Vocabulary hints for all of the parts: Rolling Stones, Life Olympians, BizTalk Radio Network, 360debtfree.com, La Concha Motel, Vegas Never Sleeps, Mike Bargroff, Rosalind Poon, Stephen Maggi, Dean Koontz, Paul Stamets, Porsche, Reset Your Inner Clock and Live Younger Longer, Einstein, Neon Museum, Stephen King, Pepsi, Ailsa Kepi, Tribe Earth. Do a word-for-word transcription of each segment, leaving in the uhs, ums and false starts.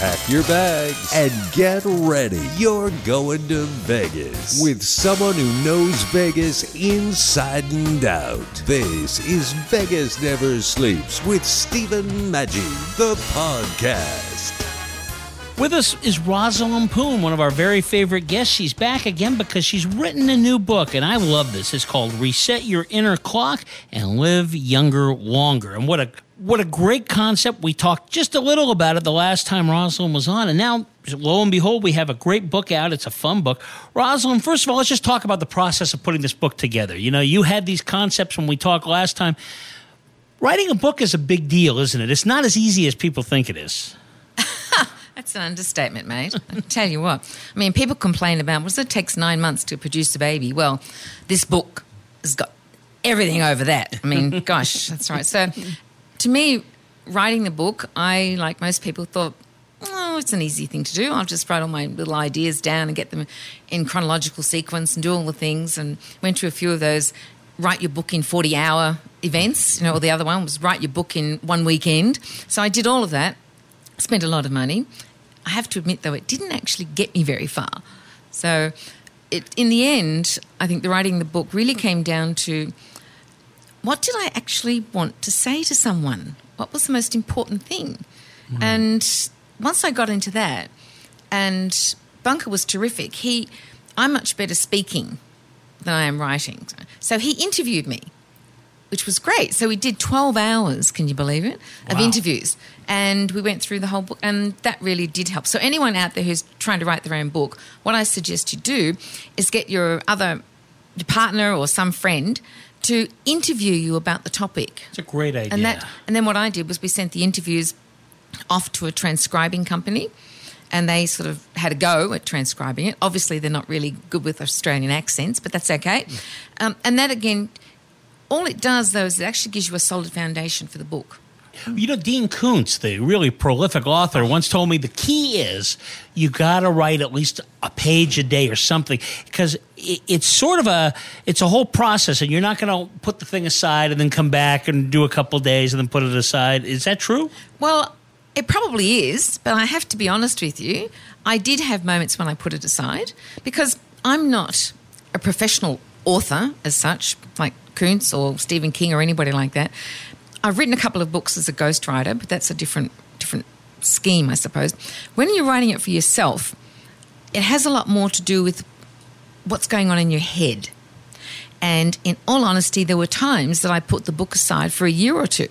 Pack your bags and get ready. You're going to Vegas with someone who knows Vegas inside and out. This is Vegas Never Sleeps with Stephen Maggi, the podcast. With us is Rosalind Poon, one of our very favorite guests. She's back again because she's written a new book, and I love this. It's called Reset Your Inner Clock and Live Younger Longer. And what a what a great concept. We talked just a little about it the last time Rosalind was on, and now, lo and behold, we have a great book out. It's a fun book. Rosalind, first of all, let's just talk about the process of putting this book together. You know, you had these concepts when we talked last time. Writing a book is a big deal, isn't it? It's not as easy as people think it is. That's an understatement, mate. I tell you what. I mean, people complain about, well, it takes nine months to produce a baby. Well, this book has got everything over that. I mean, gosh, that's right. So to me, writing the book, I, like most people, thought, oh, it's an easy thing to do. I'll just write all my little ideas down and get them in chronological sequence and do all the things, and went to a few of those write your book in forty-hour events, you know, or the other one was write your book in one weekend. So I did all of that. Spent a lot of money. I have to admit, though, it didn't actually get me very far. So it, in the end, I think the writing the book really came down to what did I actually want to say to someone? What was the most important thing? Mm. And once I got into that, and Bunker was terrific. He, I'm much better speaking than I am writing. So he interviewed me, which was great. So we did twelve hours, can you believe it, of wow. interviews. And we went through the whole book, and that really did help. So anyone out there who's trying to write their own book, what I suggest you do is get your other your partner or some friend to interview you about the topic. It's a great idea. And, that, and then what I did was we sent the interviews off to a transcribing company, and they sort of had a go at transcribing it. Obviously, they're not really good with Australian accents, but that's okay. Um, and that, again... all it does, though, is it actually gives you a solid foundation for the book. You know, Dean Koontz, the really prolific author, once told me the key is you got to write at least a page a day or something, because it's sort of a it's a whole process, and you're not going to put the thing aside and then come back and do a couple of days and then put it aside. Is that true? Well, it probably is, but I have to be honest with you. I did have moments when I put it aside, because I'm not a professional author as such, like Koontz or Stephen King or anybody like that. I've written a couple of books as a ghostwriter, but that's a different different scheme, I suppose. When you're writing it for yourself, it has a lot more to do with what's going on in your head. And in all honesty, there were times that I put the book aside for a year or two.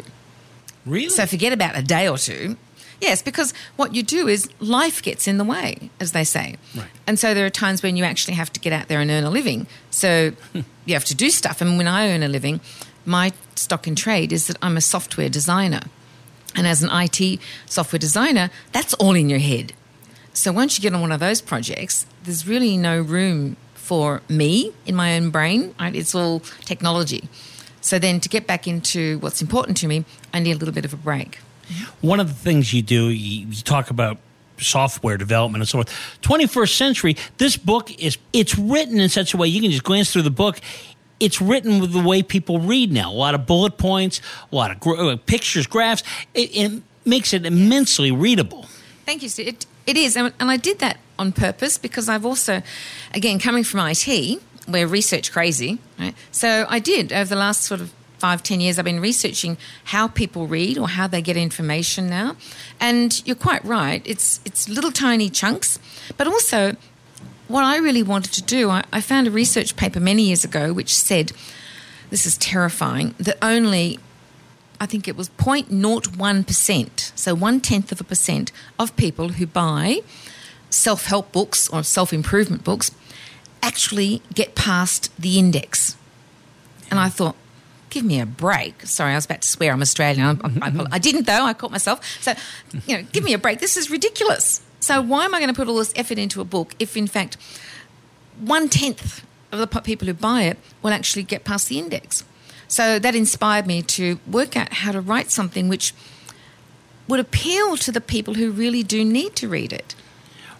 Really? So forget about a day or two. Yes, because what you do is life gets in the way, as they say. Right. And so there are times when you actually have to get out there and earn a living. So you have to do stuff. And when I earn a living, my stock in trade is that I'm a software designer. And as an I T software designer, that's all in your head. So once you get on one of those projects, there's really no room for me in my own brain. It's all technology. So then to get back into what's important to me, I need a little bit of a break. One of the things you do, you talk about software development and so forth. twenty-first century, this book is it's written in such a way, you can just glance through the book, it's written with the way people read now. A lot of bullet points, a lot of gra- pictures, graphs. It, it makes it immensely readable. Thank you, Steve. It, it is, and I did that on purpose because I've also, again, coming from I T, we're research crazy, right? So I did, over the last sort of five, ten years, I've been researching how people read or how they get information now. And you're quite right. It's it's little tiny chunks. But also what I really wanted to do, I, I found a research paper many years ago which said, this is terrifying, that only, I think it was zero point zero one percent, so one-tenth of a percent of people who buy self-help books or self-improvement books actually get past the index. And I thought, give me a break. Sorry, I was about to swear. I'm Australian. I, I, I didn't, though. I caught myself. So, you know, give me a break. This is ridiculous. So why am I going to put all this effort into a book if, in fact, one-tenth of the people who buy it will actually get past the index? So that inspired me to work out how to write something which would appeal to the people who really do need to read it.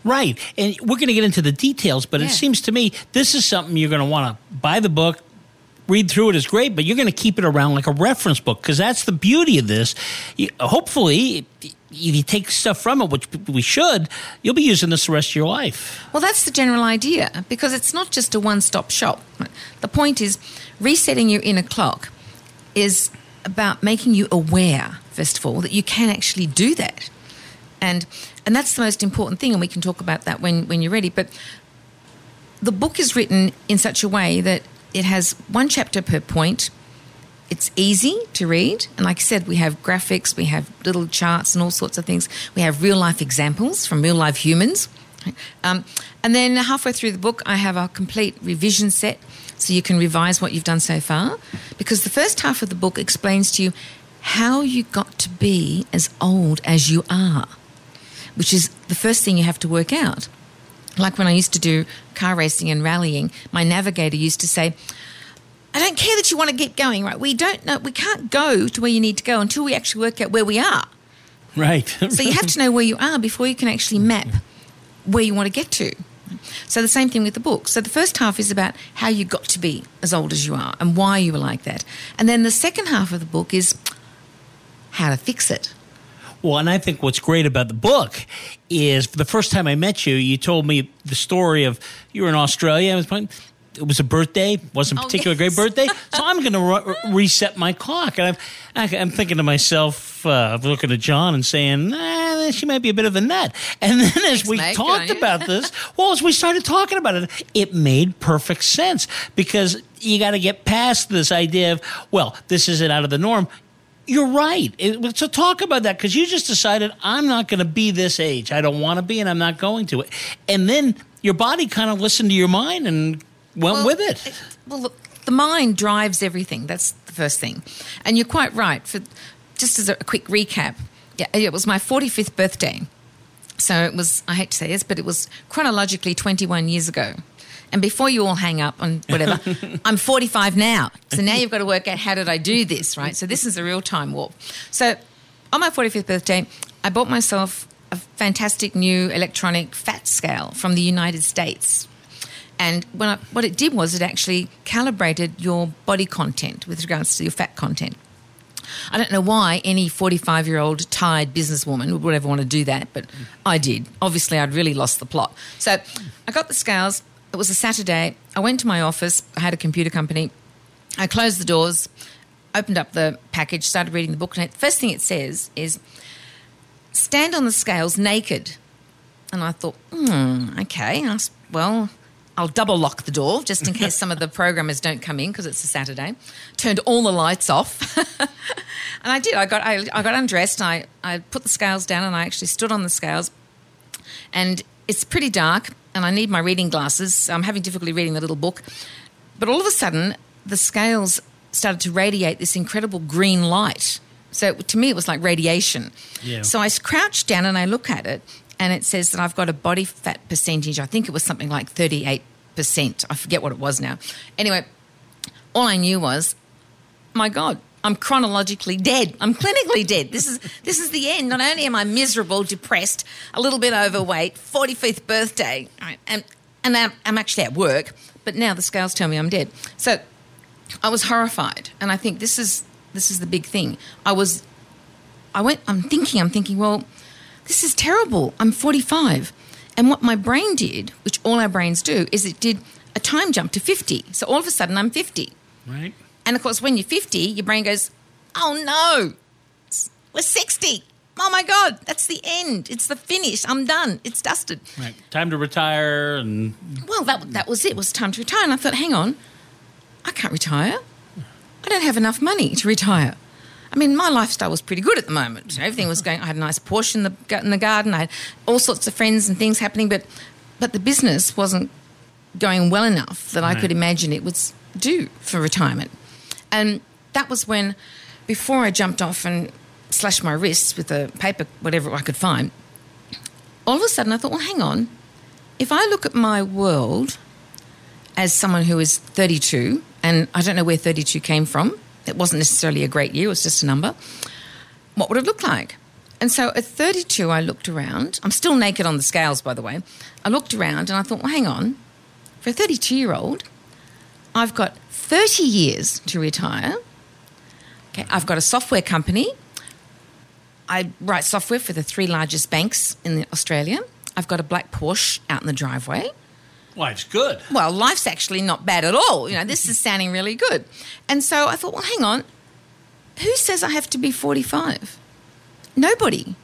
Right. And we're going to get into the details, but yeah. it seems to me this is something you're going to want to buy the book, read through it is great, but you're going to keep it around like a reference book because that's the beauty of this. You, hopefully, if you take stuff from it, which we should, you'll be using this the rest of your life. Well, that's the general idea because it's not just a one-stop shop. The point is resetting your inner clock is about making you aware, first of all, that you can actually do that. And and that's the most important thing, and we can talk about that when, when you're ready. But the book is written in such a way that it has one chapter per point. It's easy to read. And like I said, we have graphics, we have little charts and all sorts of things. We have real-life examples from real-life humans. Um, and then halfway through the book, I have a complete revision set so you can revise what you've done so far because the first half of the book explains to you how you got to be as old as you are, which is the first thing you have to work out. Like when I used to do car racing and rallying, my navigator used to say, I don't care that you want to get going, right? We don't know, we can't go to where you need to go until we actually work out where we are. Right. So you have to know where you are before you can actually map where you want to get to. So the same thing with the book. So the first half is about how you got to be as old as you are and why you were like that. And then the second half of the book is how to fix it. Well, and I think what's great about the book is for the first time I met you, you told me the story of you were in Australia. It was a birthday. It wasn't a particularly oh, yes. great birthday. So I'm going to re- reset my clock. And I'm, I'm thinking to myself, uh, looking at John and saying, nah, she might be a bit of a nut. And then as Thanks, we mate, talked about this, well, as we started talking about it, it made perfect sense because you got to get past this idea of, well, this isn't out of the norm. You're right. It, so talk about that because you just decided I'm not going to be this age. I don't want to be and I'm not going to it. And then your body kind of listened to your mind and went well, with it. it. Well, look, the mind drives everything. That's the first thing. And you're quite right. For just as a quick recap, yeah, it was my forty-fifth birthday. So it was, I hate to say this, but it was chronologically twenty-one years ago. And before you all hang up on whatever, I'm forty-five now. So now you've got to work out how did I do this, right? So this is a real time warp. So on my forty-fifth birthday, I bought myself a fantastic new electronic fat scale from the United States. And when I, what it did was it actually calibrated your body content with regards to your fat content. I don't know why any forty-five-year-old tired businesswoman would ever want to do that, but I did. Obviously, I'd really lost the plot. So I got the scales. It was a Saturday. I went to my office. I had a computer company. I closed the doors, opened up the package, started reading the book. And the first thing it says is, stand on the scales naked. And I thought, hmm, okay. I was, well, I'll double lock the door just in case some of the programmers don't come in because it's a Saturday. Turned all the lights off. And I did. I got I, I got undressed. I, I put the scales down and I actually stood on the scales. And it's pretty dark. And I need my reading glasses. So I'm having difficulty reading the little book. But all of a sudden, the scales started to radiate this incredible green light. So to me, it was like radiation. Yeah. So I crouched down and I look at it, and it says that I've got a body fat percentage. I think it was something like thirty-eight percent. I forget what it was now. Anyway, all I knew was, my God, I'm chronologically dead. I'm clinically dead. This is this is the end. Not only am I miserable, depressed, a little bit overweight, forty-fifth birthday, right, and, and I'm, I'm actually at work, but now the scales tell me I'm dead. So I was horrified, and I think this is this is the big thing. I was, I went, I'm thinking, I'm thinking, well, this is terrible. I'm forty-five. And what my brain did, which all our brains do, is it did a time jump to fifty. So all of a sudden I'm fifty. Right. And, of course, when you're fifty, your brain goes, oh, no, we're sixty. Oh, my God, that's the end. It's the finish. I'm done. It's dusted. Right. Time to retire. And Well, that that was it. It was time to retire. And I thought, hang on, I can't retire. I don't have enough money to retire. I mean, my lifestyle was pretty good at the moment. Everything was going – I had a nice Porsche in the, in the garden. I had all sorts of friends and things happening. But, but the business wasn't going well enough that right. I could imagine it would do for retirement. And that was when, before I jumped off and slashed my wrists with a paper, whatever I could find, all of a sudden I thought, well, hang on. If I look at my world as someone who is thirty-two, and I don't know where thirty-two came from, It wasn't necessarily a great year. It was just a number. What would it look like? And so at thirty-two, I looked around. I'm still naked on the scales, by the way. I looked around and I thought, well, hang on. For a thirty-two-year-old, I've got thirty years to retire. Okay, I've got a software company. I write software for the three largest banks in Australia. I've got a black Porsche out in the driveway. Life's good. Well, life's actually not bad at all. You know, this is sounding really good. And so I thought, well, hang on. Who says I have to be forty-five? Nobody.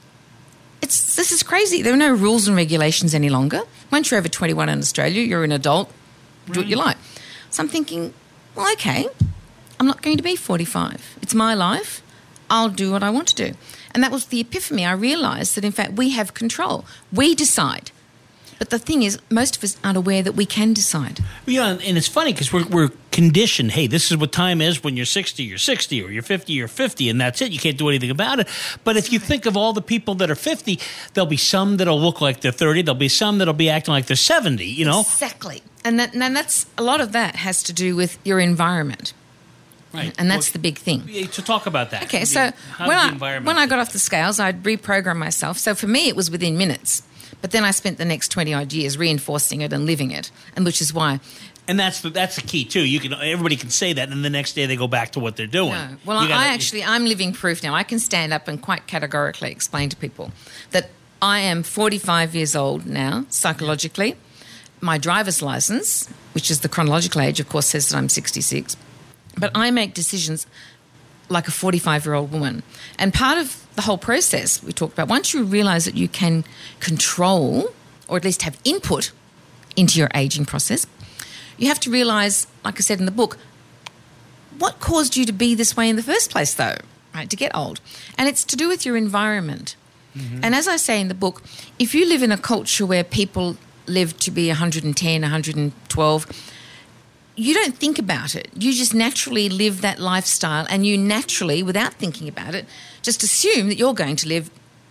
It's This is crazy. There are no rules and regulations any longer. Once you're over twenty-one in Australia, you're an adult. Right. Do what you like. So I'm thinking, well, okay, I'm not going to be forty-five. It's my life. I'll do what I want to do. And that was the epiphany. I realised that, in fact, we have control. We decide. But the thing is, most of us aren't aware that we can decide. Yeah, and it's funny because we're, we're conditioned. Hey, this is what time is when you're sixty, you're sixty, or you're fifty, you're fifty, and that's it. You can't do anything about it. But if you think of all the people that are fifty, there'll be some that'll look like they're thirty. There'll be some that'll be acting like they're seventy, you know? Exactly. And, that, and that's a lot of that has to do with your environment. Right. And that's well, the big thing. To talk about that. Okay, so How when, I, when I got off the scales, I'd reprogram myself. So for me, it was within minutes. But then I spent the next twenty-odd years reinforcing it and living it, and which is why. And that's the, that's the key, too. You can Everybody can say that, and then the next day they go back to what they're doing. No. Well, I, gotta, I actually, I'm living proof now. I can stand up and quite categorically explain to people that I am forty-five years old now, psychologically. My driver's license, which is the chronological age, of course, says that I'm sixty-six. But I make decisions like a forty-five-year-old woman. And part of the whole process we talked about, once you realise that you can control or at least have input into your ageing process, you have to realise, like I said in the book, what caused you to be this way in the first place though, right, to get old. And it's to do with your environment. Mm-hmm. And as I say in the book, if you live in a culture where people live to be one hundred ten, one hundred twelve, you don't think about it. You just naturally live that lifestyle and you naturally, without thinking about it, just assume that you're going to live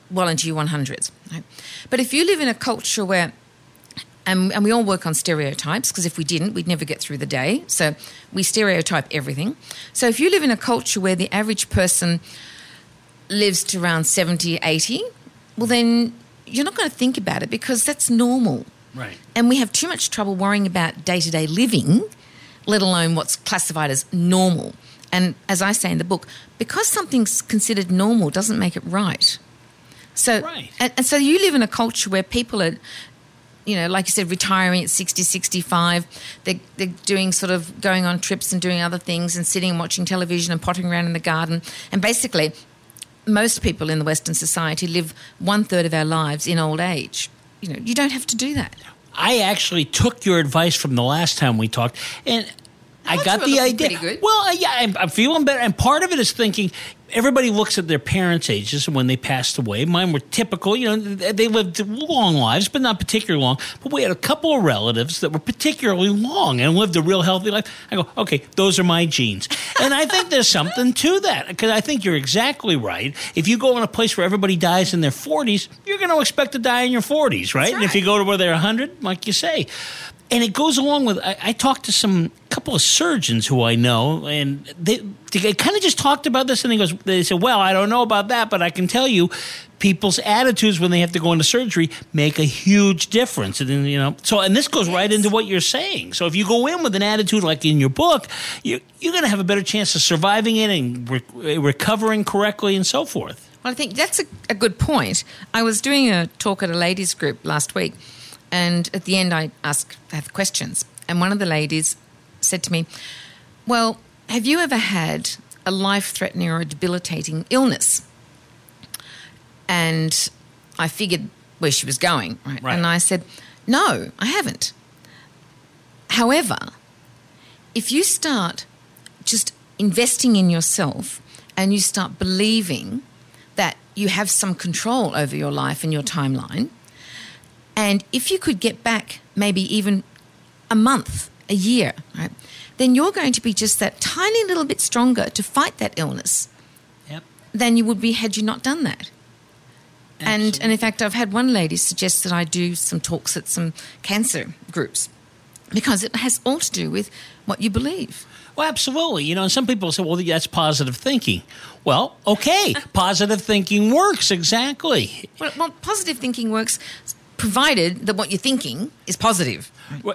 well into your hundreds. Right? But if you live in a culture where, and, and we all work on stereotypes, because if we didn't, we'd never get through the day. So we stereotype everything. So if you live in a culture where the average person lives to around seventy, eighty, well then you're not going to think about it because that's normal. Right. And we have too much trouble worrying about day-to-day living, let alone what's classified as normal. And as I say in the book, because something's considered normal doesn't make it right. So, right. And, and so you live in a culture where people are, you know, like you said, retiring at sixty, sixty-five. They're, they're doing sort of going on trips and doing other things and sitting and watching television and pottering around in the garden. And basically most people in the Western society live one-third of our lives in old age. You know, you don't have to do that. I actually took your advice from the last time we talked, and I, I got the idea. Well, yeah, I'm, I'm feeling better. And part of it is thinking everybody looks at their parents' ages and when they passed away. Mine were typical. You know, they lived long lives, but not particularly long. But we had a couple of relatives that were particularly long and lived a real healthy life. I go, okay, those are my genes. And I think there's something to that because I think you're exactly right. If you go in a place where everybody dies in their forties, you're going to expect to die in your forties, right? right? And if you go to where they're one hundred, like you say. And it goes along with – I talked to some – couple of surgeons who I know, and they, they kind of just talked about this, and they, goes, they said, well, I don't know about that, but I can tell you people's attitudes when they have to go into surgery make a huge difference. And, you know, so, and this goes yes. right into what you're saying. So if you go in with an attitude like in your book, you, you're going to have a better chance of surviving it and re- recovering correctly and so forth. Well, I think that's a, a good point. I was doing a talk at a ladies group last week, and at the end I asked I have questions, and one of the ladies said to me, well, have you ever had a life-threatening or a debilitating illness? And I figured where she was going, right? right? And I said, no, I haven't. However, if you start just investing in yourself and you start believing that you have some control over your life and your timeline, and if you could get back maybe even a month, a year, right, then you're going to be just that tiny little bit stronger to fight that illness yep. than you would be had you not done that. Absolutely. And and in fact, I've had one lady suggest that I do some talks at some cancer groups because it has all to do with what you believe. Well, absolutely. You know, and some people say, well, that's positive thinking. Well, okay, positive thinking works, exactly. Well, well, positive thinking works provided that what you're thinking is positive.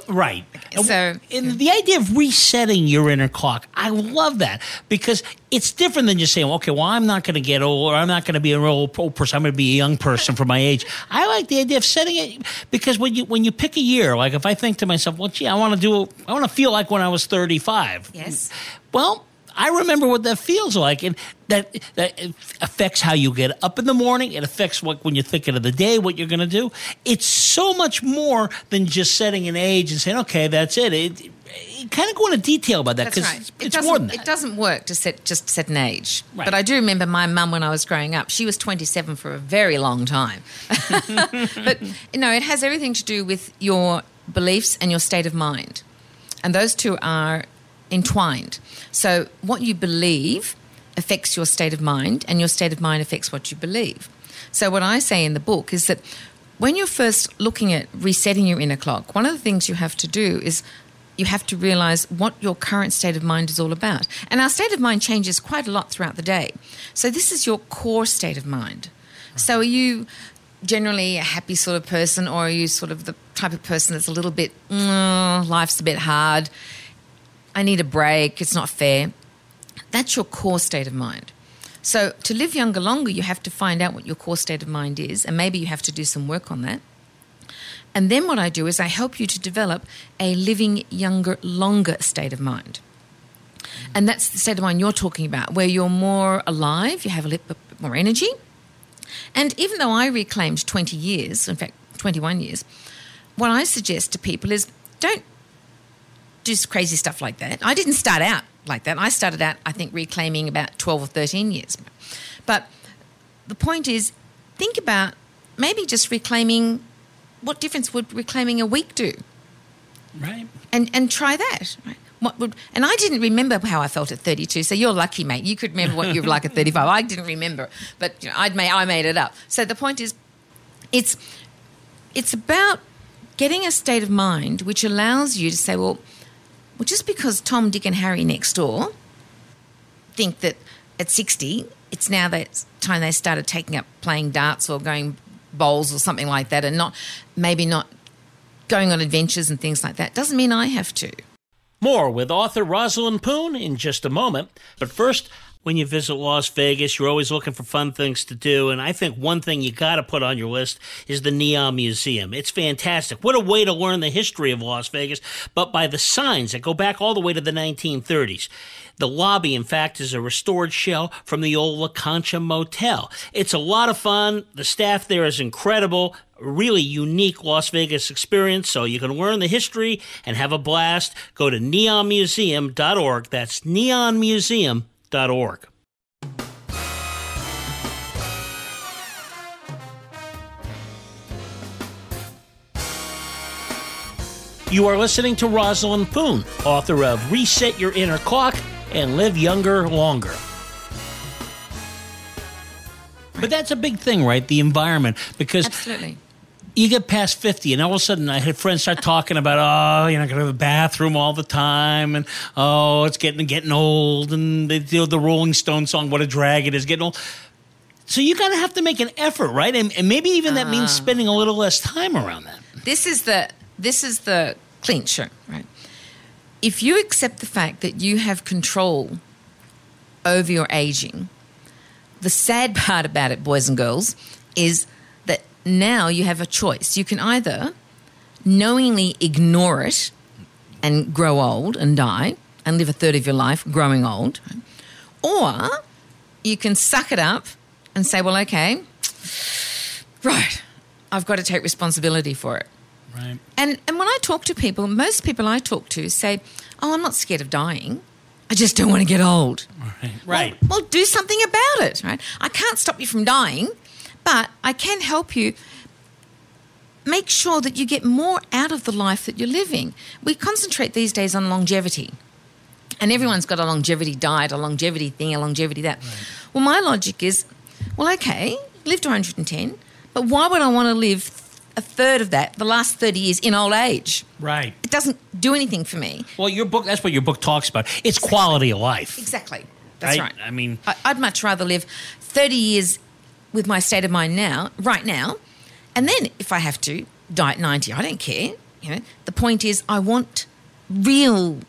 Right. Okay, so and the idea of resetting your inner clock, I love that, because it's different than just saying, okay, well, I'm not going to get old, or I'm not going to be an old person, I'm going to be a young person for my age. I like the idea of setting it, because when you when you pick a year, like if I think to myself, well, gee, I want to do, I want to feel like when I was thirty-five. Yes. Well, I remember what that feels like, and that that affects how you get up in the morning. It affects what when you're thinking of the day, what you're going to do. It's so much more than just setting an age and saying, okay, that's it. It, it, it kind of go into detail about that, because right. it's, it's it more than that. It doesn't work to set just set an age. Right. But I do remember my mum when I was growing up. She was twenty-seven for a very long time. But, you know, it has everything to do with your beliefs and your state of mind, and those two are entwined. So what you believe affects your state of mind, and your state of mind affects what you believe. So what I say in the book is that when you're first looking at resetting your inner clock, one of the things you have to do is you have to realize what your current state of mind is all about. And our state of mind changes quite a lot throughout the day. So this is your core state of mind. So are you generally a happy sort of person, or are you sort of the type of person that's a little bit, mm, life's a bit hard, I need a break, it's not fair? That's your core state of mind. So to live younger, longer, you have to find out what your core state of mind is, and maybe you have to do some work on that. And then what I do is I help you to develop a living younger, longer state of mind. And that's the state of mind you're talking about, where you're more alive, you have a little bit more energy. And even though I reclaimed twenty years, in fact, twenty-one years, what I suggest to people is don't do crazy stuff like that. I didn't start out like that. I started out, I think, reclaiming about twelve or thirteen years. But the point is, think about maybe just reclaiming, what difference would reclaiming a week do? Right. And and try that. Right? What would? And I didn't remember how I felt at thirty-two, so you're lucky, mate. You could remember what you were like at thirty-five. I didn't remember, but you know, I'd made, I made it up. So the point is, it's it's about getting a state of mind which allows you to say, well, Well, just because Tom, Dick and Harry next door think that at sixty it's now that time they started taking up playing darts or going bowls or something like that, and not maybe not going on adventures and things like that, doesn't mean I have to. More with author Rosalind Poon in just a moment. But first, when you visit Las Vegas, you're always looking for fun things to do, and I think one thing you got to put on your list is the Neon Museum. It's fantastic. What a way to learn the history of Las Vegas, but by the signs that go back all the way to the nineteen thirties. The lobby, in fact, is a restored shell from the old La Concha Motel. It's a lot of fun. The staff there is incredible. Really unique Las Vegas experience, so you can learn the history and have a blast. Go to neon museum dot org. That's neon museum dot org. You are listening to Rosalind Poon, author of Reset Your Inner Clock and Live Younger Longer. But that's a big thing, right? The environment. Because absolutely. You get past fifty, and all of a sudden I had friends start talking about, oh, you're not going to have a bathroom all the time, and oh, it's getting getting old, and they, you know, the Rolling Stones song, what a drag it is, getting old. So you kind of have to make an effort, right? And, and maybe even that uh, means spending a little less time around that. This is the this is the clincher, right? If you accept the fact that you have control over your aging, the sad part about it, boys and girls, is now you have a choice. You can either knowingly ignore it and grow old and die and live a third of your life growing old, or you can suck it up and say, well, okay, right, I've got to take responsibility for it. Right. And and when I talk to people, most people I talk to say, oh, I'm not scared of dying. I just don't want to get old. Right. Right. Well, well, do something about it, right? I can't stop you from dying, but I can help you make sure that you get more out of the life that you're living. We concentrate these days on longevity, and everyone's got a longevity diet, a longevity thing, a longevity that. Right. Well, my logic is, well, okay, lived to one hundred ten, but why would I want to live a third of that the last thirty years in old age. Right. It doesn't do anything for me. Well, your book, that's what your book talks about. It's exactly. quality of life. Exactly. That's I, right. I mean, I, I'd much rather live thirty years with my state of mind now, right now, and then if I have to die at ninety, I don't care. You know, the point is I want real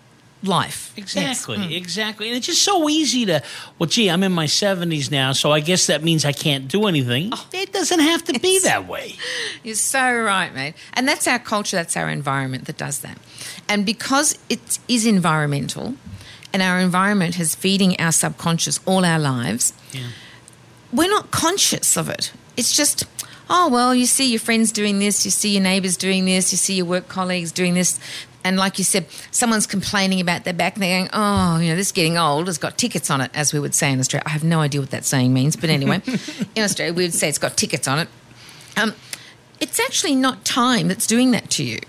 life. Exactly, yes. mm. exactly. And it's just so easy to, well, gee, I'm in my seventies now, so I guess that means I can't do anything. Oh, it doesn't have to be that way. You're so right, mate. And that's our culture, that's our environment that does that. And because it is environmental and our environment is feeding our subconscious all our lives, yeah. we're not conscious of it. It's just, oh, well, you see your friends doing this, you see your neighbours doing this, you see your work colleagues doing this. And like you said, someone's complaining about their back and they're going, oh, you know, this getting old has got tickets on it, as we would say in Australia. I have no idea what that saying means, but anyway, in Australia we would say it's got tickets on it. Um, it's actually not time that's doing that to you.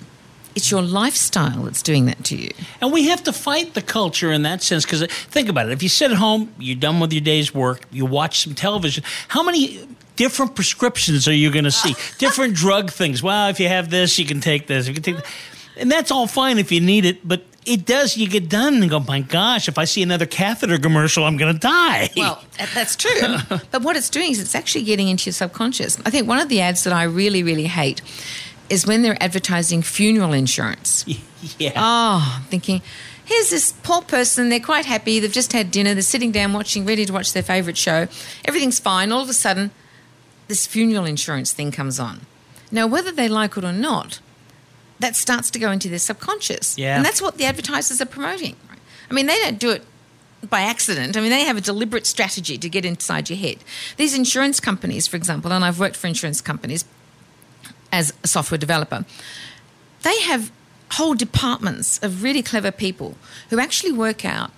It's your lifestyle that's doing that to you. And we have to fight the culture in that sense, because think about it. If you sit at home, you're done with your day's work, you watch some television, how many different prescriptions are you going to see? Different drug things. Well, if you have this, you can take this. You can take that. And that's all fine if you need it, but it does, you get done and go, my gosh, if I see another catheter commercial, I'm going to die. Well, that's true. But what it's doing is it's actually getting into your subconscious. I think one of the ads that I really, really hate is when they're advertising funeral insurance. Yeah. Oh, I'm thinking, here's this poor person, they're quite happy, they've just had dinner, they're sitting down watching, ready to watch their favourite show, everything's fine, all of a sudden this funeral insurance thing comes on. Now, whether they like it or not, that starts to go into their subconscious. Yeah. And that's what the advertisers are promoting. I mean, they don't do it by accident. I mean, they have a deliberate strategy to get inside your head. These insurance companies, for example, and I've worked for insurance companies as a software developer, they have whole departments of really clever people who actually work out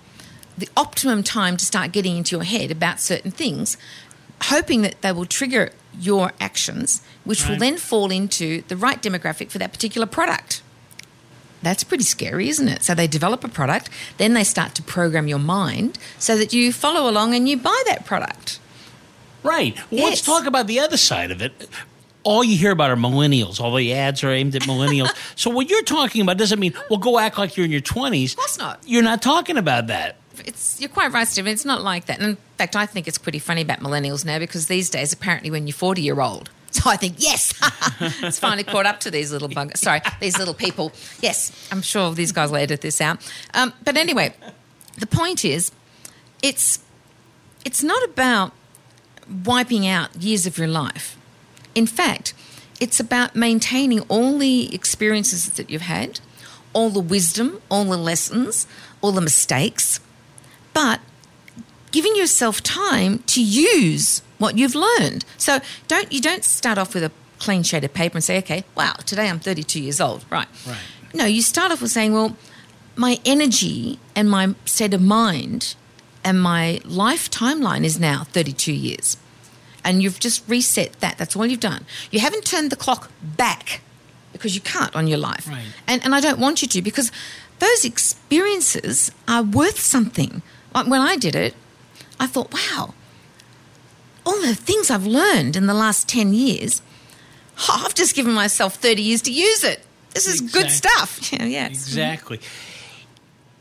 the optimum time to start getting into your head about certain things, hoping that they will trigger your actions, which right. will then fall into the right demographic for that particular product. That's pretty scary, isn't it? So they develop a product, then they start to program your mind so that you follow along and you buy that product. Right. Well, yes. Let's talk about the other side of it. All you hear about are millennials. All the ads are aimed at millennials. So what you're talking about doesn't mean, well, go act like you're in your twenties. Of course not. You're not talking about that. It's, you're quite right, Stephen. It's not like that. And in fact, I think it's pretty funny about millennials now, because these days, apparently, when you're forty, you're old. So I think, yes, it's finally caught up to these little buggers. Sorry, these little people. Yes, I'm sure these guys will edit this out. Um, but anyway, the point is, it's it's not about wiping out years of your life. In fact, it's about maintaining all the experiences that you've had, all the wisdom, all the lessons, all the mistakes, but giving yourself time to use what you've learned. So don't you don't start off with a clean sheet of paper and say, okay, wow, today I'm thirty-two years old. Right. Right. No, you start off with saying, well, my energy and my state of mind and my life timeline is now thirty-two years. And you've just reset that. That's all you've done. You haven't turned the clock back, because you can't on your life. Right. And and I don't want you to, because those experiences are worth something. Like when I did it, I thought, wow, all the things I've learned in the last ten years, oh, I've just given myself thirty years to use it. This is exactly. good stuff. Yeah, yeah, exactly.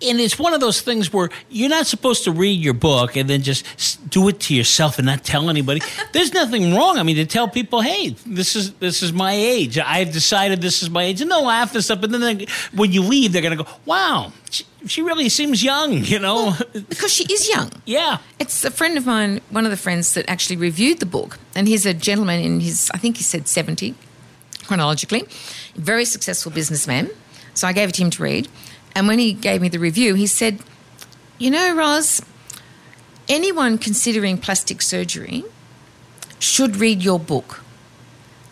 And it's one of those things where you're not supposed to read your book and then just do it to yourself and not tell anybody. There's nothing wrong, I mean, to tell people, hey, this is this is my age. I've decided this is my age. And they'll laugh this up. And then they, when you leave, they're going to go, wow, she, she really seems young, you know. Well, because she is young. Yeah. It's a friend of mine, one of the friends that actually reviewed the book. And he's a gentleman in his, I think he said seventy, chronologically. Very successful businessman. So I gave it to him to read. And when he gave me the review, he said, you know, Roz, anyone considering plastic surgery should read your book.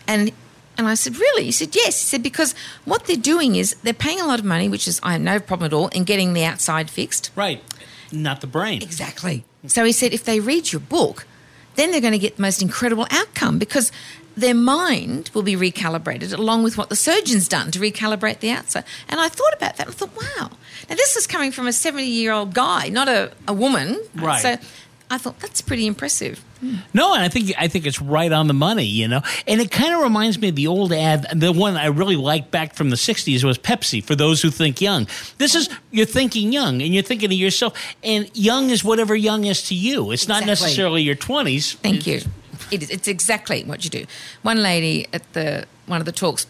And and I said, really? He said, yes. He said, because what they're doing is they're paying a lot of money, which is I have no problem at all, in getting the outside fixed. Right. Not the brain. Exactly. So he said, if they read your book, then they're going to get the most incredible outcome, because their mind will be recalibrated along with what the surgeon's done to recalibrate the outside. And I thought about that and I thought, wow. Now, this is coming from a seventy-year-old guy, not a, a woman. Right. So I thought, that's pretty impressive. No, and I think I think it's right on the money, you know. And it kind of reminds me of the old ad. The one I really liked back from the sixties was Pepsi, for those who think young. This is, you're thinking young, and you're thinking to yourself, and young is whatever young is to you. It's exactly. not necessarily your twenties. Thank you. It is, it's exactly what you do. One lady at the one of the talks,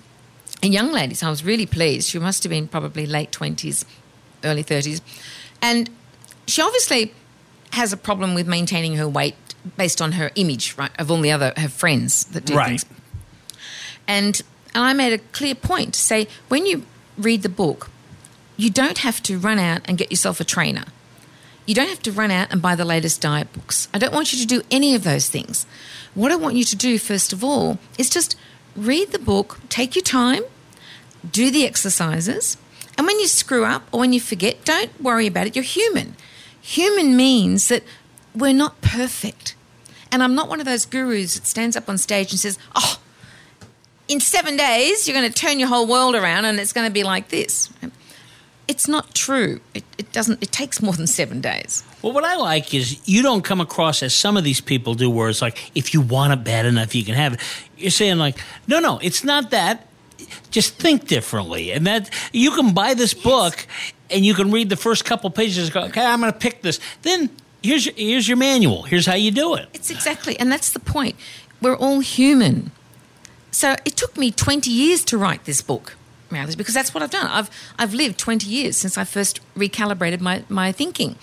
a young lady, so I was really pleased. She must have been probably late twenties, early thirties. And she obviously has a problem with maintaining her weight based on her image, right, of all the other her friends that do right. things. And, and I made a clear point to say, when you read the book, you don't have to run out and get yourself a trainer. You don't have to run out and buy the latest diet books. I don't want you to do any of those things. What I want you to do, first of all, is just read the book, take your time, do the exercises, and when you screw up or when you forget, don't worry about it. You're human. Human means that we're not perfect. And I'm not one of those gurus that stands up on stage and says, oh, in seven days you're going to turn your whole world around and it's going to be like this. It's not true. It, it doesn't. It takes more than seven days. Well, what I like is you don't come across as some of these people do where it's like, if you want it bad enough, you can have it. You're saying like, no, no, it's not that. Just think differently. And that you can buy this yes. book and you can read the first couple pages and go, okay, I'm going to pick this. Then here's your, here's your manual. Here's how you do it. It's exactly. And that's the point. We're all human. So it took me twenty years to write this book, because that's what I've done. I've I've lived twenty years since I first recalibrated my, my thinking.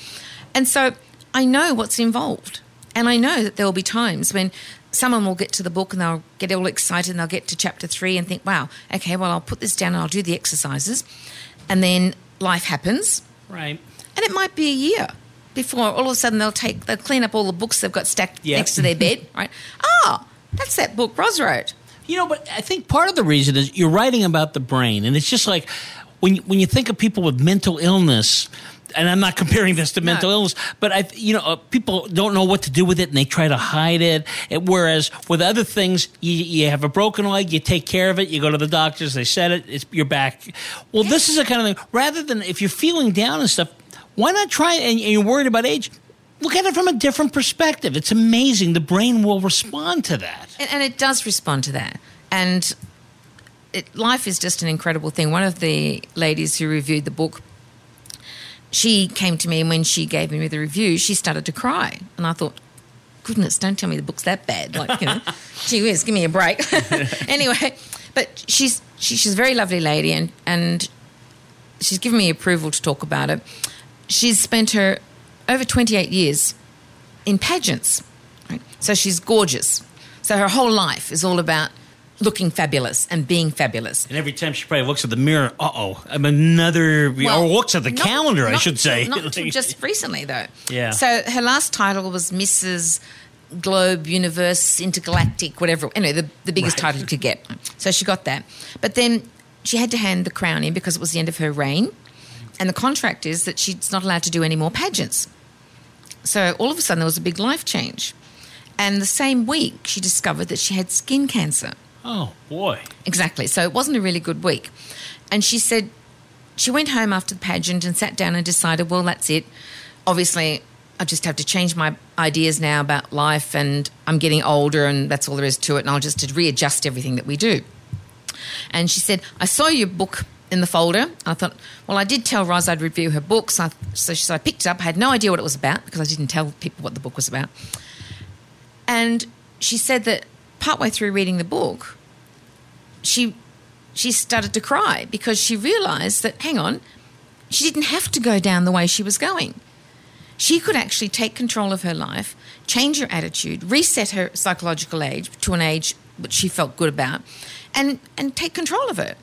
And so I know what's involved. And I know that there will be times when someone will get to the book and they'll get all excited and they'll get to chapter three and think, wow, okay, well, I'll put this down and I'll do the exercises. And then life happens. Right. And it might be a year before all of a sudden they'll take they'll clean up all the books they've got stacked yeah. next to their bed, right? Ah, oh, that's that book Ros wrote. You know, but I think part of the reason is you're writing about the brain, and it's just like when you, when you think of people with mental illness, and I'm not comparing this to mental no. illness, but I, you know, uh, people don't know what to do with it, and they try to hide it. And whereas with other things, you, you have a broken leg, you take care of it, you go to the doctors, they set it, it's, you're back. Well, yeah. this is the kind of thing. Rather than if you're feeling down and stuff, why not try? And, and you're worried about age. Look at it from a different perspective. It's amazing. The brain will respond to that. And, and it does respond to that. And it, life is just an incredible thing. One of the ladies who reviewed the book, she came to me, and when she gave me the review, she started to cry. And I thought, goodness, don't tell me the book's that bad. Like, you know, gee whiz, give me a break. Anyway, but she's she, she's a very lovely lady, and, and she's given me approval to talk about it. She's spent her over twenty-eight years in pageants. Right? So she's gorgeous. So her whole life is all about looking fabulous and being fabulous. And every time she probably looks at the mirror, uh-oh, I'm another, well, or looks at the not, calendar, not, I should say. Not until just recently, though. Yeah. So her last title was Missus Globe, Universe, Intergalactic, whatever, anyway, the, the biggest right. title you could get. So she got that. But then she had to hand the crown in because it was the end of her reign. And the contract is that she's not allowed to do any more pageants. So all of a sudden there was a big life change. And the same week she discovered that she had skin cancer. Oh, boy. Exactly. So it wasn't a really good week. And she said she went home after the pageant and sat down and decided, well, that's it. Obviously, I just have to change my ideas now about life, and I'm getting older and that's all there is to it, and I'll just readjust everything that we do. And she said, I saw your book in the folder. I thought, well, I did tell Ros I'd review her book, so I, so, she, so I picked it up. I had no idea what it was about because I didn't tell people what the book was about. And she said that partway through reading the book, she she started to cry because she realised that, hang on, she didn't have to go down the way she was going. She could actually take control of her life, change her attitude, reset her psychological age to an age which she felt good about, and, and take control of her.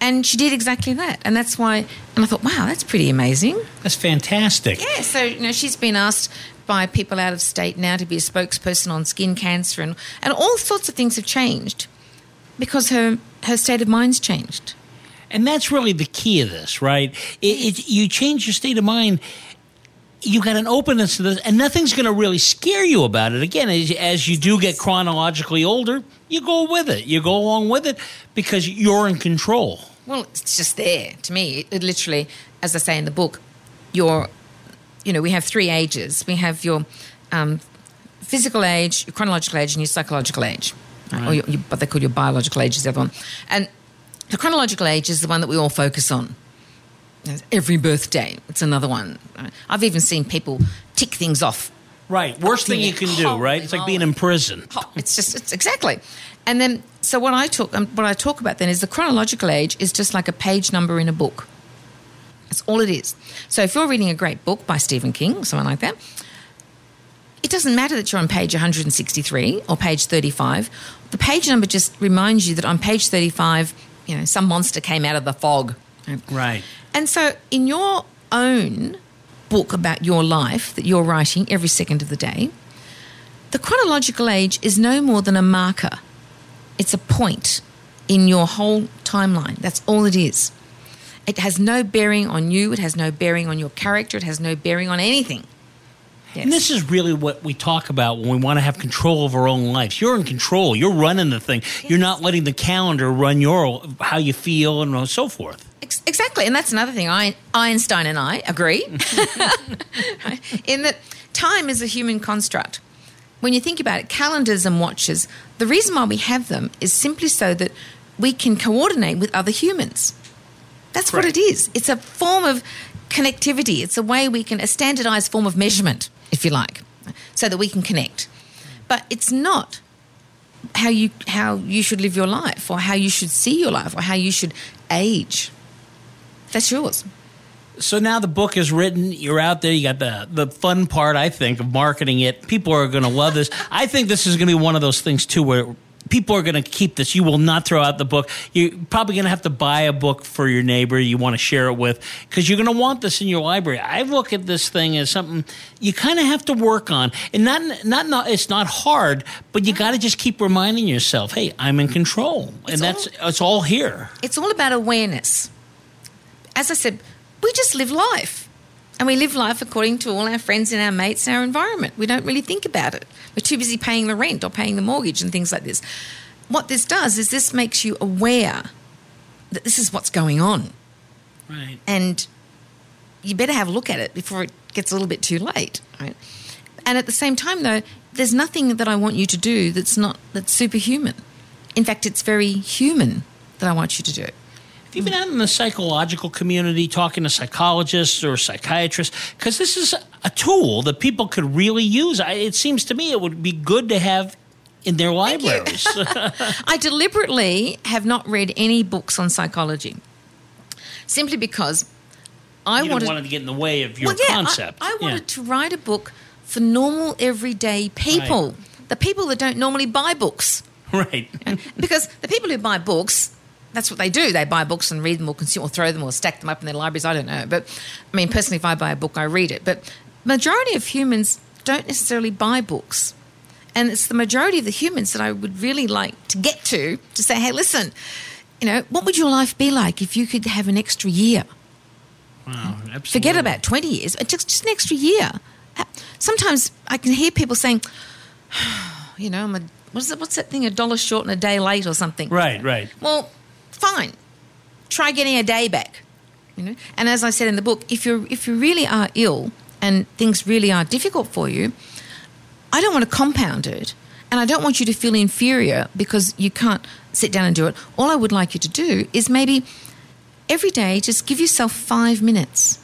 And she did exactly that. And that's why – and I thought, wow, that's pretty amazing. That's fantastic. Yeah, so, you know, she's been asked by people out of state now to be a spokesperson on skin cancer, and, and all sorts of things have changed because her, her state of mind's changed. And that's really the key of this, right? It, it, you change your state of mind – you got an openness to this, and nothing's going to really scare you about it. Again, as, as you do get chronologically older, you go with it. You go along with it because you're in control. Well, it's just there. To me, it, it literally, as I say in the book, you're, you know, we have three ages. We have your um, physical age, your chronological age, and your psychological age. Right. Or your, your, what they call your biological age is the other one. And the chronological age is the one that we all focus on. Every birthday, it's another one. I've even seen people tick things off. Right, worst thing you can do, right? It's like being in prison. It's just, it's exactly. And then, so what I talk, um, what I talk about then is the chronological age is just like a page number in a book. That's all it is. So if you're reading a great book by Stephen King, someone like that, it doesn't matter that you're on page one hundred sixty-three or page thirty-five. The page number just reminds you that on page thirty-five, you know, some monster came out of the fog. Right. And so in your own book about your life that you're writing every second of the day, the chronological age is no more than a marker. It's a point in your whole timeline. That's all it is. It has no bearing on you. It has no bearing on your character. It has no bearing on anything. Yes. And this is really what we talk about when we want to have control of our own lives. You're in control. You're running the thing. Yes. You're not letting the calendar run your how you feel and so forth. Exactly. And that's another thing. I, Einstein and I agree in that time is a human construct. When you think about it, calendars and watches, the reason why we have them is simply so that we can coordinate with other humans. That's right. What it is. It's a form of connectivity. It's a way we can, a standardized form of measurement, if you like, so that we can connect. But it's not how you how you should live your life or how you should see your life or how you should age. That's yours. So now the book is written. You're out there. You got the the fun part, I think, of marketing it. People are going to love this. I think this is going to be one of those things, too, where people are going to keep this. You will not throw out the book. You're probably going to have to buy a book for your neighbor you want to share it with because you're going to want this in your library. I look at this thing as something you kind of have to work on. And not, not, not it's not hard, but you got to just keep reminding yourself, hey, I'm in control. It's and that's all, it's all here. It's all about awareness. As I said, we just live life. And we live life according to all our friends and our mates and our environment. We don't really think about it. We're too busy paying the rent or paying the mortgage and things like this. What this does is this makes you aware that this is what's going on. Right. And you better have a look at it before it gets a little bit too late. Right? And at the same time, though, there's nothing that I want you to do that's not that's superhuman. In fact, it's very human that I want you to do. Have you been out in the psychological community talking to psychologists or psychiatrists? Because this is a tool that people could really use. I, it seems to me it would be good to have in their libraries. I deliberately have not read any books on psychology simply because I you wanted, wanted to get in the way of your well, yeah, concept. I, I wanted yeah. to write a book for normal, everyday people, right. The people that don't normally buy books. Right. Because the people who buy books... That's what they do. They buy books and read them or consume or throw them or stack them up in their libraries. I don't know. But, I mean, personally, if I buy a book, I read it. But majority of humans don't necessarily buy books. And it's the majority of the humans that I would really like to get to to say, hey, listen, you know, what would your life be like if you could have an extra year? Wow, absolutely. Forget about twenty years. Just, just an extra year. Sometimes I can hear people saying, oh, you know, I'm a, what's that, what's that thing, a dollar short and a day late or something. Right, right. Well... Fine, try getting a day back, you know. And as I said in the book, if you if you really are ill and things really are difficult for you, I don't want to compound it, and I don't want you to feel inferior because you can't sit down and do it. All I would like you to do is maybe every day just give yourself five minutes.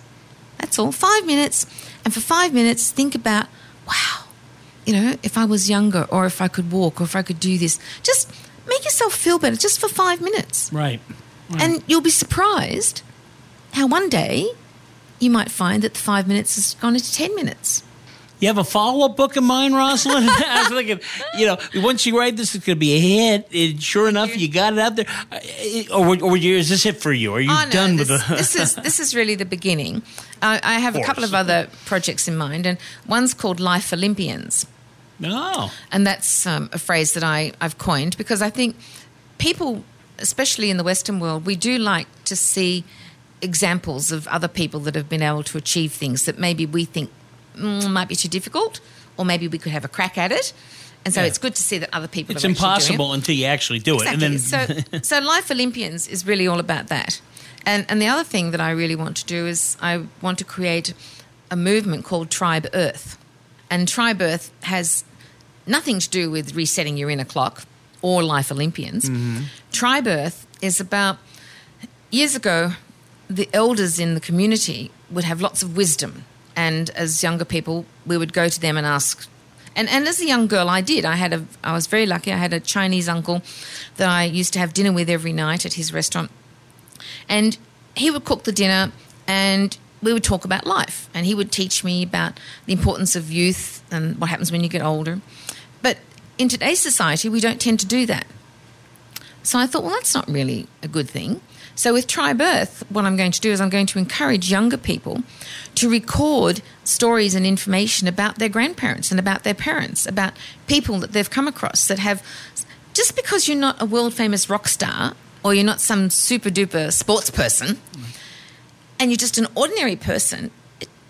That's all, five minutes, and for five minutes think about, wow, you know, if I was younger, or if I could walk, or if I could do this, just. Make yourself feel better just for five minutes. Right. right. And you'll be surprised how one day you might find that the five minutes has gone into ten minutes. You have a follow-up book in mind, Rosalind? I was thinking, you know, once you write this, it's going to be a hit. It, sure enough, you got it out there. Or, or is this it for you? Are you oh, no, done this, with the... this, is, this is really the beginning. Uh, I have a couple of other projects in mind, and one's called Life Olympians. Oh. And that's um, a phrase that I, I've coined because I think people, especially in the Western world, we do like to see examples of other people that have been able to achieve things that maybe we think mm, might be too difficult or maybe we could have a crack at it. And so yeah. it's good to see that other people it's are impossible doing it. Until you actually do exactly. it. And then so, so Life Olympians is really all about that. And, and the other thing that I really want to do is I want to create a movement called Tribe Earth. And Tribe Earth has nothing to do with resetting your inner clock or Life Olympians. Mm-hmm. Tribe Earth is about, years ago, the elders in the community would have lots of wisdom. And as younger people, we would go to them and ask. And, and as a young girl, I did. I had a. I was very lucky. I had a Chinese uncle that I used to have dinner with every night at his restaurant. And he would cook the dinner and we would talk about life. And he would teach me about the importance of youth and what happens when you get older. But in today's society, we don't tend to do that. So I thought, well, that's not really a good thing. So with Tribe Earth, what I'm going to do is I'm going to encourage younger people to record stories and information about their grandparents and about their parents, about people that they've come across that have, just because you're not a world-famous rock star or you're not some super-duper sports person and you're just an ordinary person,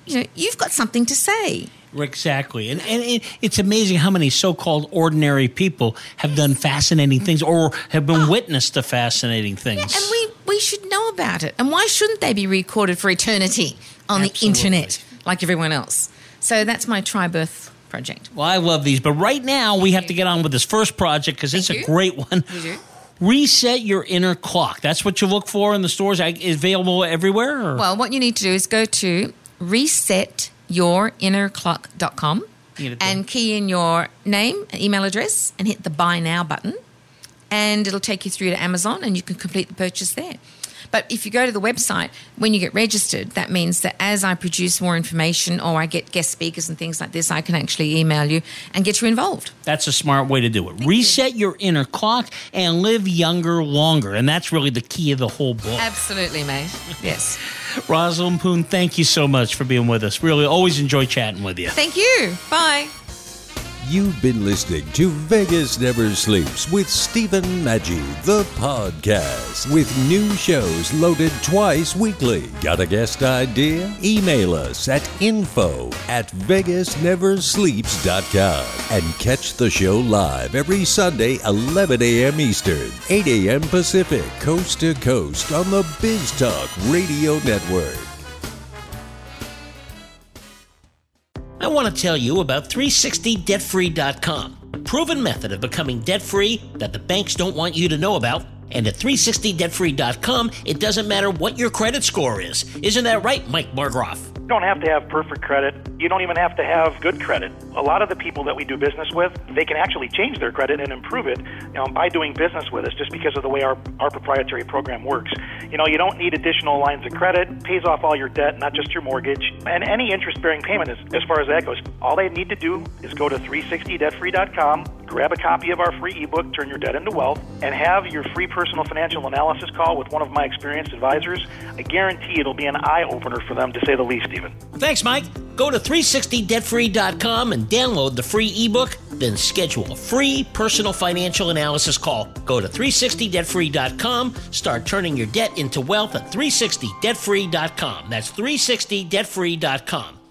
you know, you've got something to say. Exactly. And, and it, it's amazing how many so-called ordinary people have done fascinating things or have been oh. witness to fascinating things. Yeah, and we, we should know about it. And why shouldn't they be recorded for eternity on Absolutely. the internet like everyone else? So that's my Tribe Earth project. Well, I love these. But right now Thank we you. have to get on with this first project because it's you. a great one. You do. Reset Your Inner Clock. That's what you look for in the stores. Is available everywhere? Or? Well, what you need to do is go to Reset your inner clock dot com and key in your name, email address, and hit the Buy Now button, and it'll take you through to Amazon and you can complete the purchase there. But if you go to the website, when you get registered, that means that as I produce more information or I get guest speakers and things like this, I can actually email you and get you involved. That's a smart way to do it. Thank Reset you. your inner clock and live younger longer. And that's really the key of the whole book. Absolutely, mate. Yes. Rosalind Poon, thank you so much for being with us. Really always enjoy chatting with you. Thank you. Bye. You've been listening to Vegas Never Sleeps with Stephen Maggi, the podcast, with new shows loaded twice weekly. Got a guest idea? Email us at info at vegas never sleeps dot com and catch the show live every Sunday, eleven a.m. Eastern, eight a.m. Pacific, coast to coast on the BizTalk Radio Network. I want to tell you about three sixty debt free dot com, a proven method of becoming debt-free that the banks don't want you to know about. And at three sixty debt free dot com, it doesn't matter what your credit score is. Isn't that right, Mike Bargroff? You don't have to have perfect credit. You don't even have to have good credit. A lot of the people that we do business with, they can actually change their credit and improve it um, by doing business with us just because of the way our, our proprietary program works. You know, you don't need additional lines of credit. It pays off all your debt, not just your mortgage. And any interest-bearing payment, is, as far as that goes, all they need to do is go to three sixty debt free dot com, grab a copy of our free ebook, Turn Your Debt into Wealth, and have your free personal financial analysis call with one of my experienced advisors. I guarantee it'll be an eye-opener for them, to say the least, Stephen. Thanks, Mike. Go to three sixty debt free dot com and download the free ebook, then schedule a free personal financial analysis call. Go to three sixty debt free dot com. Start turning your debt into wealth at three sixty debt free dot com. That's three sixty debt free dot com.